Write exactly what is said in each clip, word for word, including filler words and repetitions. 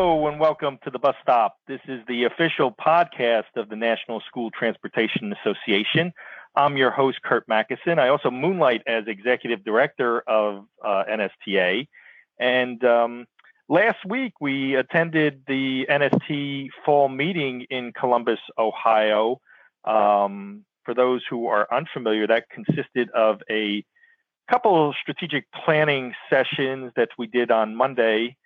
Hello and welcome to The Bus Stop. This is the official podcast of the National School Transportation Association. I'm your host, Curt Macysyn. I also moonlight as executive director of uh, N S T A. And um, last week we attended the N S T fall meeting in Columbus, Ohio. Um, for those who are unfamiliar, that consisted of a couple of strategic planning sessions that we did on Monday.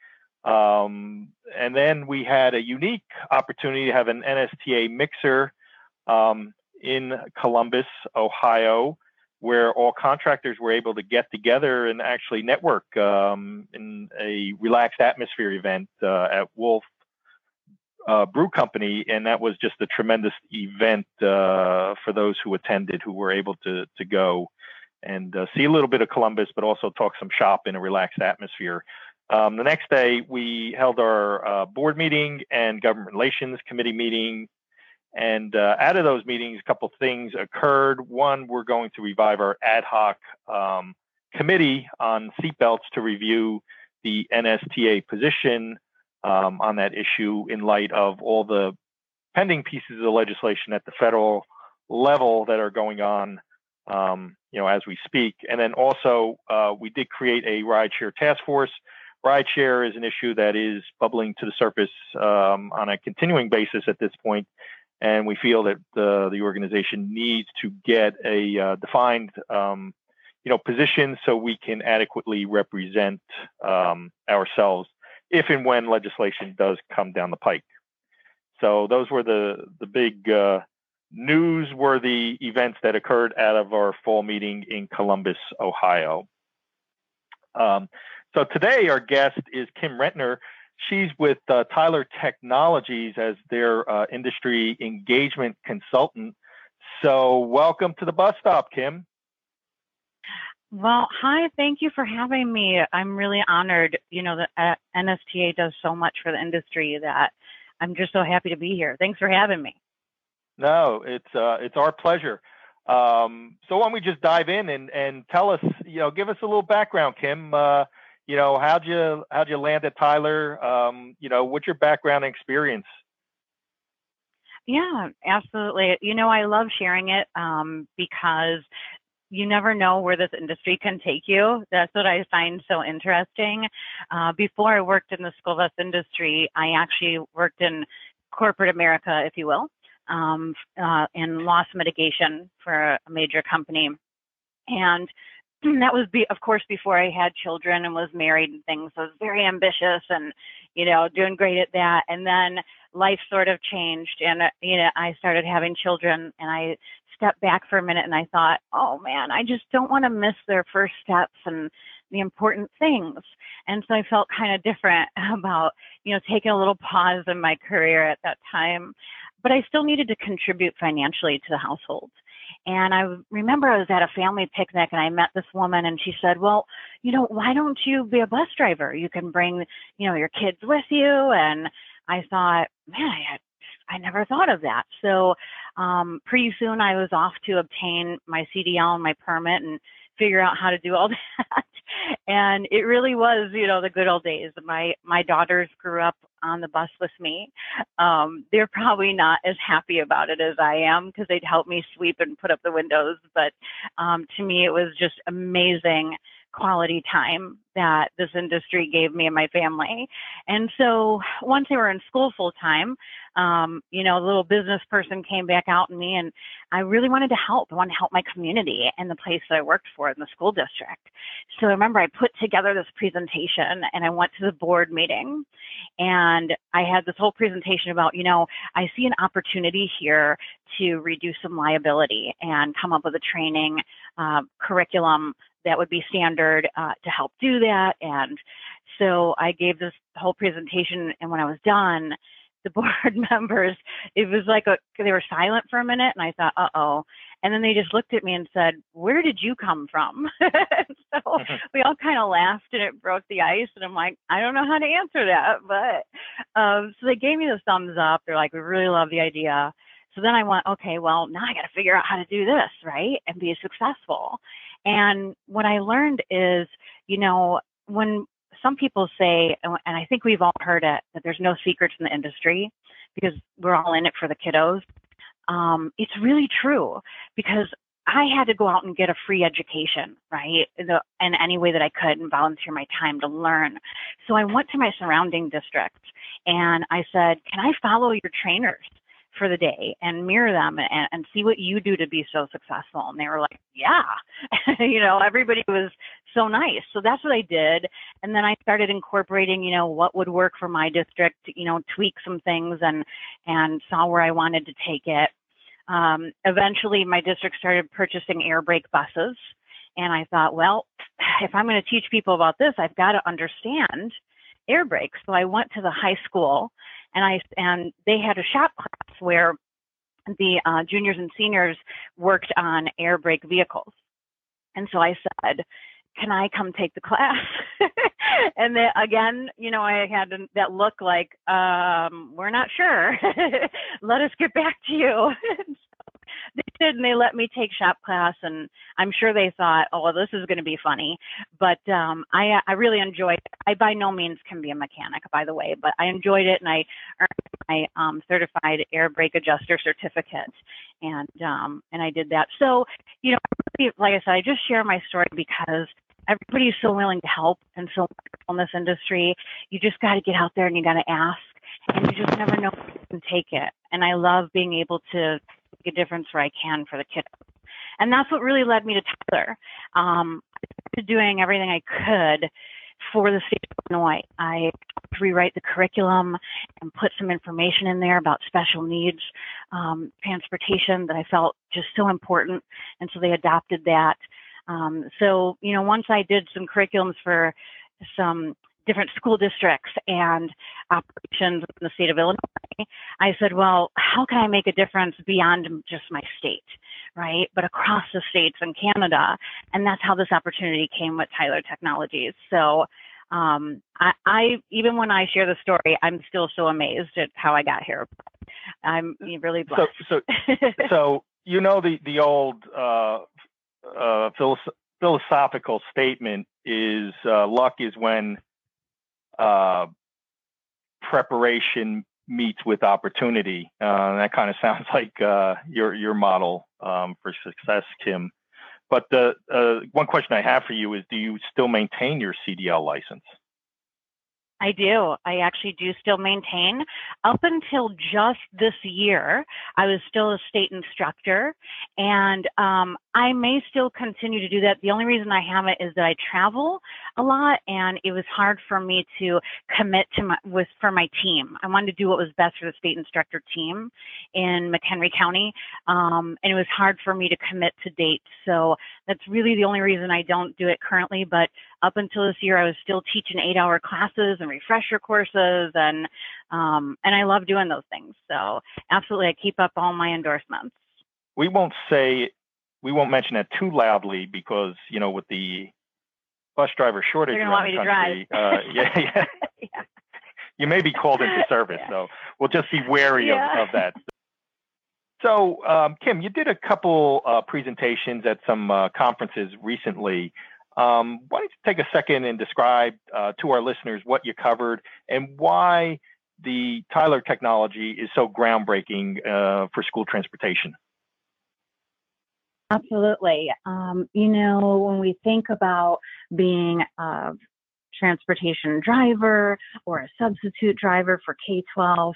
Um, and then we had a unique opportunity to have an N S T A mixer um, in Columbus, Ohio, where all contractors were able to get together and actually network um, in a relaxed atmosphere event uh, at Wolf uh, Brew Company. And that was just a tremendous event uh, for those who attended, who were able to, to go and uh, see a little bit of Columbus, but also talk some shop in a relaxed atmosphere. Um, the next day, we held our uh, board meeting and government relations committee meeting. And uh, out of those meetings, a couple things occurred. One, we're going to revive our ad hoc um, committee on seatbelts to review the N S T A position um, on that issue in light of all the pending pieces of legislation at the federal level that are going on um, you know, as we speak. And then also, uh, we did create a rideshare task force. Rideshare is an issue that is bubbling to the surface um, on a continuing basis at this point, and we feel that uh, the organization needs to get a uh, defined, um, you know, position so we can adequately represent um, ourselves if and when legislation does come down the pike. So those were the the big uh, newsworthy events that occurred out of our fall meeting in Columbus, Ohio. Um, So today our guest is Kim Rentner. She's with uh, Tyler Technologies as their uh, industry engagement consultant. So welcome to The Bus Stop, Kim. Well, hi, thank you for having me. I'm really honored. You know, the N S T A does so much for the industry that I'm just so happy to be here. Thanks for having me. No, it's uh, it's our pleasure. Um, so why don't we just dive in and, and tell us, you know, give us a little background, Kim. Uh, You know, how'd you how'd you land at Tyler? Um, you know, what's your background and experience? Yeah, absolutely. You know, I love sharing it um, because you never know where this industry can take you. That's what I find so interesting. Uh, before I worked in the school bus industry, I actually worked in corporate America, if you will, um, uh, in loss mitigation for a major company, and that was, be, of course, before I had children and was married and things. So I was very ambitious and, you know, doing great at that. And then life sort of changed. And, uh, you know, I started having children and I stepped back for a minute and I thought, oh, man, I just don't want to miss their first steps and the important things. And so I felt kind of different about, you know, taking a little pause in my career at that time. But I still needed to contribute financially to the household. And I remember I was at a family picnic and I met this woman and she said, well, you know, why don't you be a bus driver? You can bring, you know, your kids with you. And I thought, man, I, had, I never thought of that. So um, pretty soon I was off to obtain my C D L and my permit and figure out how to do all that. And it really was, you know, the good old days. My, my daughters grew up on the bus with me. Um, they're probably not as happy about it as I am because they'd help me sweep and put up the windows. But um, to me, it was just amazing quality time that this industry gave me and my family. And so once they were in school full time, um, you know, a little business person came back out in me and I really wanted to help. I wanted to help my community and the place that I worked for in the school district. So I remember I put together this presentation and I went to the board meeting and I had this whole presentation about, you know, I see an opportunity here to reduce some liability and come up with a training uh, curriculum that would be standard uh, to help do that. And so I gave this whole presentation, and when I was done, the board members, it was like a, they were silent for a minute, and I thought, uh-oh. And then they just looked at me and said, where did you come from? So mm-hmm. We all kind of laughed, and it broke the ice, and I'm like, I don't know how to answer that. But um, so they gave me the thumbs up. They're like, we really love the idea. So then I went, okay, well, now I got to figure out how to do this, right, and be successful. And what I learned is, you know, when some people say, and I think we've all heard it, that there's no secrets in the industry because we're all in it for the kiddos. Um, it's really true, because I had to go out and get a free education, right, in, the, in any way that I could, and volunteer my time to learn. So I went to my surrounding district and I said, can I follow your trainers for the day and mirror them and, and see what you do to be so successful? And they were like, yeah, you know, everybody was so nice. So that's what I did. And then I started incorporating, you know, what would work for my district, you know, tweak some things and, and saw where I wanted to take it. Um, eventually my district started purchasing air brake buses. And I thought, well, if I'm going to teach people about this, I've got to understand air brakes. So I went to the high school, and I and they had a shop class where the uh, juniors and seniors worked on air brake vehicles. And so I said, can I come take the class? And then again, you know, I had that look like, um, we're not sure. Let us get back to you. So they did, and they let me take shop class. And I'm sure they thought, oh, well, this is going to be funny. But um, I, I really enjoyed it. I by no means can be a mechanic, by the way, but I enjoyed it. And I earned my um, certified air brake adjuster certificate. And, um, and I did that. So, you know, like I said, I just share my story because everybody is so willing to help and so in this industry. You just got to get out there and you got to ask, and you just never know if you can take it. And I love being able to make a difference where I can for the kids. And that's what really led me to Tyler. Um, I started doing everything I could for the state of Illinois. I rewrite the curriculum and put some information in there about special needs, um, transportation that I felt just so important. And so they adopted that. Um, so, you know, once I did some curriculums for some different school districts and operations in the state of Illinois, I said, well, how can I make a difference beyond just my state, right, but across the states and Canada? And that's how this opportunity came with Tyler Technologies. So um, I, I, even when I share the story, I'm still so amazed at how I got here. I'm really blessed. So, so, so you know, the, the old uh, uh, philosophical statement is uh, luck is when uh, preparation meets with opportunity. Uh, and that kind of sounds like uh, your your model um, for success, Kim. But the uh, one question I have for you is, do you still maintain your C D L license? I do. I actually do still maintain. Up until just this year, I was still a state instructor, and um, I may still continue to do that. The only reason I haven't is that I travel a lot, and it was hard for me to commit to my, with for my team. I wanted to do what was best for the state instructor team in McHenry County, um, and it was hard for me to commit to dates. So that's really the only reason I don't do it currently. But up until this year, I was still teaching eight-hour classes and refresher courses, and um, and I love doing those things. So absolutely, I keep up all my endorsements. We won't say, we won't mention that too loudly because, you know, with the bus driver shortage, you're gonna want me to drive. Uh, yeah, yeah. Yeah, you may be called into service, yeah. So we'll just be wary yeah. of, of that. So um, Kim, you did a couple uh, presentations at some uh, conferences recently. Um, why don't you take a second and describe uh, to our listeners what you covered and why the Tyler technology is so groundbreaking uh, for school transportation? Absolutely. Um, you know, when we think about being a transportation driver or a substitute driver for K twelve,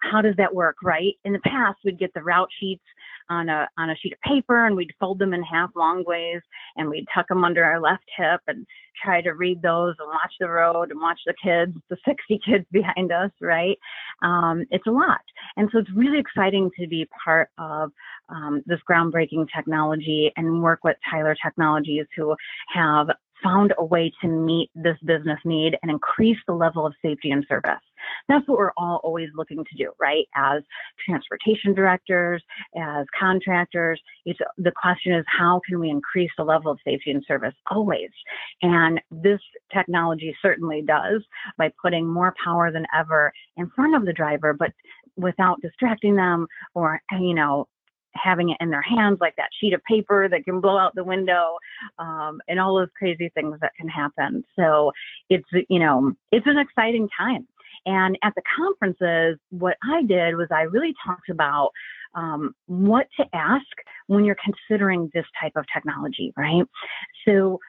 how does that work, right? In the past, we'd get the route sheets on a on a sheet of paper, and we'd fold them in half long ways, and we'd tuck them under our left hip and try to read those and watch the road and watch the kids, the sixty kids behind us, right? Um, it's a lot. And so it's really exciting to be part of um, this groundbreaking technology and work with Tyler Technologies, who have found a way to meet this business need and increase the level of safety and service. That's what we're all always looking to do, right? As transportation directors, as contractors, it's, the question is, how can we increase the level of safety and service always? And this technology certainly does, by putting more power than ever in front of the driver, but without distracting them or, you know, having it in their hands, like that sheet of paper that can blow out the window, um, and all those crazy things that can happen. So it's, you know, it's an exciting time. And at the conferences, what I did was I really talked about um, what to ask when you're considering this type of technology, right? So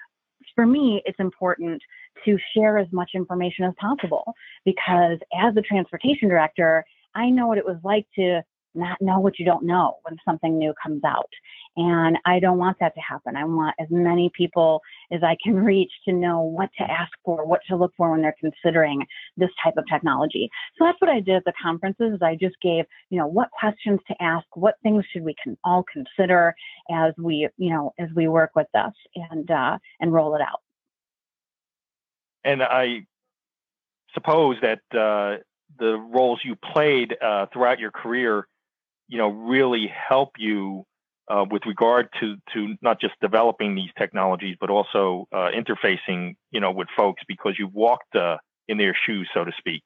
for me, it's important to share as much information as possible, because as a transportation director, I know what it was like to not know what you don't know when something new comes out. And I don't want that to happen. I want as many people as I can reach to know what to ask for, what to look for when they're considering this type of technology. So that's what I did at the conferences, is I just gave, you know, what questions to ask, what things should we can all consider as we, you know, as we work with this and, uh, and roll it out. And I suppose that uh, the roles you played uh, throughout your career, you know, really help you uh, with regard to, to not just developing these technologies, but also uh, interfacing, you know, with folks, because you walked uh, in their shoes, so to speak.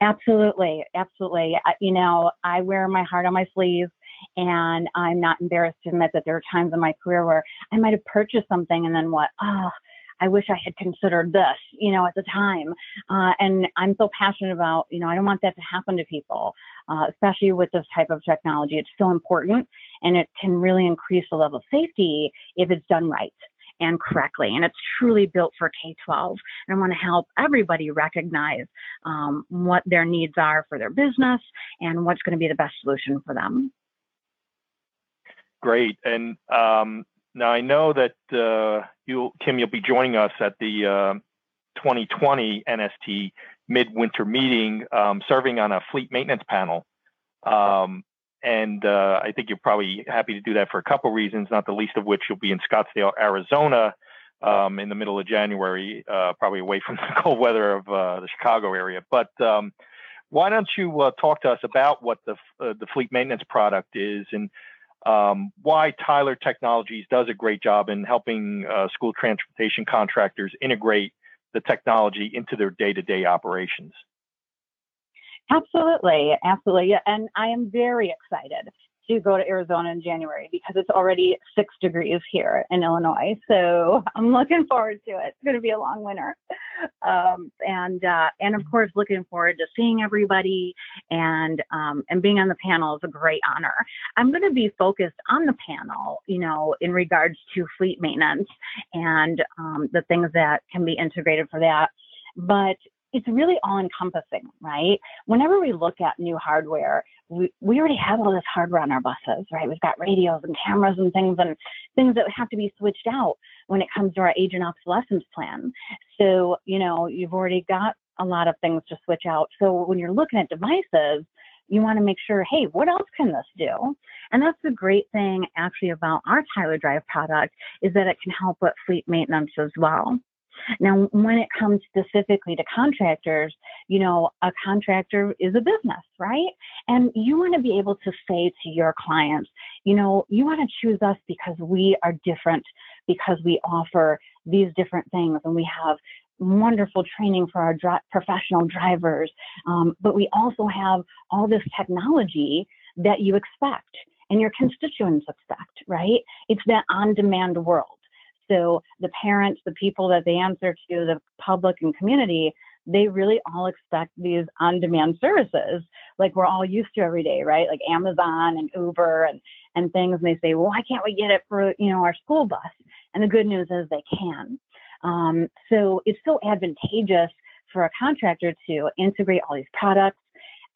Absolutely. Absolutely. I, you know, I wear my heart on my sleeve, and I'm not embarrassed to admit that there are times in my career where I might have purchased something and then what, oh, I wish I had considered this, you know, at the time. Uh, and I'm so passionate about, you know, I don't want that to happen to people, uh, especially with this type of technology. It's so important, and it can really increase the level of safety if it's done right and correctly. And it's truly built for K twelve. And I want to help everybody recognize um, what their needs are for their business and what's going to be the best solution for them. Great. And, um, now, I know that, uh, you, Kim, you'll be joining us at the uh, twenty twenty N S T Midwinter Meeting, um, serving on a fleet maintenance panel. Um, and uh, I think you're probably happy to do that for a couple reasons, not the least of which you'll be in Scottsdale, Arizona, um, in the middle of January, uh, probably away from the cold weather of uh, the Chicago area. But um, why don't you uh, talk to us about what the, uh, the fleet maintenance product is, and Um, why Tyler Technologies does a great job in helping uh, school transportation contractors integrate the technology into their day-to-day operations. Absolutely, absolutely. And I am very excited to go to Arizona in January, because it's already six degrees here in Illinois. So I'm looking forward to it. It's going to be a long winter. Um, and, uh, and of course, looking forward to seeing everybody, and, um, and being on the panel is a great honor. I'm going to be focused on the panel, you know, in regards to fleet maintenance and um, the things that can be integrated for that. But it's really all-encompassing, right? Whenever we look at new hardware, we, we already have all this hardware on our buses, right? We've got radios and cameras and things and things that have to be switched out when it comes to our age and obsolescence plan. So, you know, you've already got a lot of things to switch out. So when you're looking at devices, you want to make sure, hey, what else can this do? And that's the great thing actually about our Tyler Drive product, is that it can help with fleet maintenance as well. Now, when it comes specifically to contractors, you know, a contractor is a business, right? And you want to be able to say to your clients, you know, you want to choose us because we are different, because we offer these different things, and we have wonderful training for our dri- professional drivers. Um, but we also have all this technology that you expect and your constituents expect, right? It's that on-demand world. So the parents, the people that they answer to, the public and community, they really all expect these on-demand services like we're all used to every day, right? Like Amazon and Uber and, and things. And they say, well, why can't we get it for, you know, our school bus? And the good news is they can. Um, so it's so advantageous for a contractor to integrate all these products.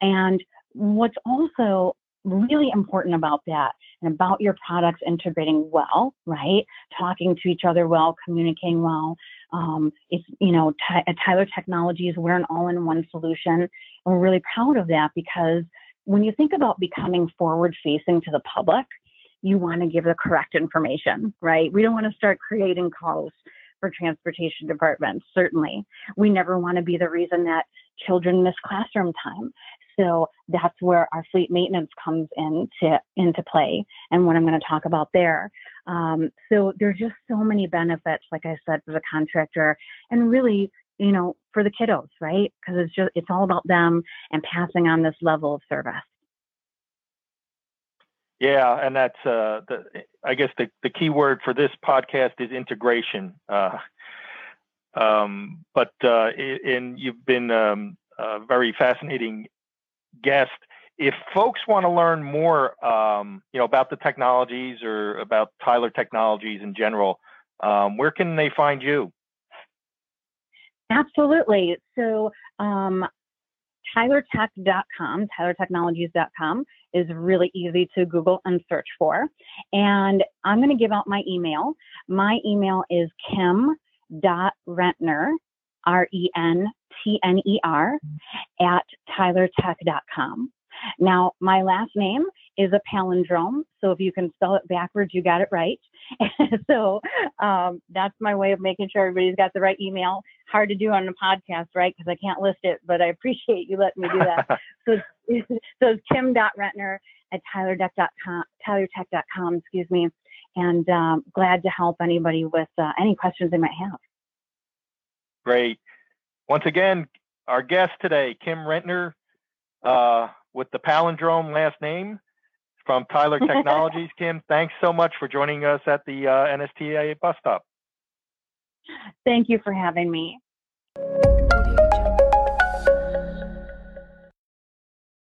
And what's also really important about that, and about your products integrating well, right? Talking to each other well, communicating well. Um, it's, you know, t- at Tyler Technologies, we're an all-in-one solution. And we're really proud of that, because when you think about becoming forward-facing to the public, you want to give the correct information, right? We don't want to start creating calls for transportation departments, certainly. We never want to be the reason that children miss classroom time. So that's where our fleet maintenance comes into, into play, and what I'm going to talk about there. Um, so there's just so many benefits, like I said, for the contractor, and really, you know, for the kiddos, right? Because it's just, it's all about them and passing on this level of service. Yeah, and that's uh, the, I guess the, the key word for this podcast is integration. Uh, um, but uh, and you've been um, a very fascinating guest. If folks want to learn more, um, you know, about the technologies or about Tyler Technologies in general, um, where can they find you? Absolutely. So um, tyler tech dot com, tyler technologies dot com is really easy to Google and search for. And I'm going to give out my email. My email is kim dot rentner, R E N T N E R, at tyler tech dot com. Now, my last name is a palindrome, so if you can spell it backwards, you got it right. so um, that's my way of making sure everybody's got the right email. Hard to do on a podcast, right? Because I can't list it, but I appreciate you letting me do that. so, so it's kim dot rentner at tyler tech dot com, tyler tech dot com, excuse me, and um, glad to help anybody with uh, any questions they might have. Great. Once again, our guest today, Kim Rentner, uh, with the palindrome last name from Tyler Technologies. Kim, thanks so much for joining us at the uh, N S T A bus stop. Thank you for having me.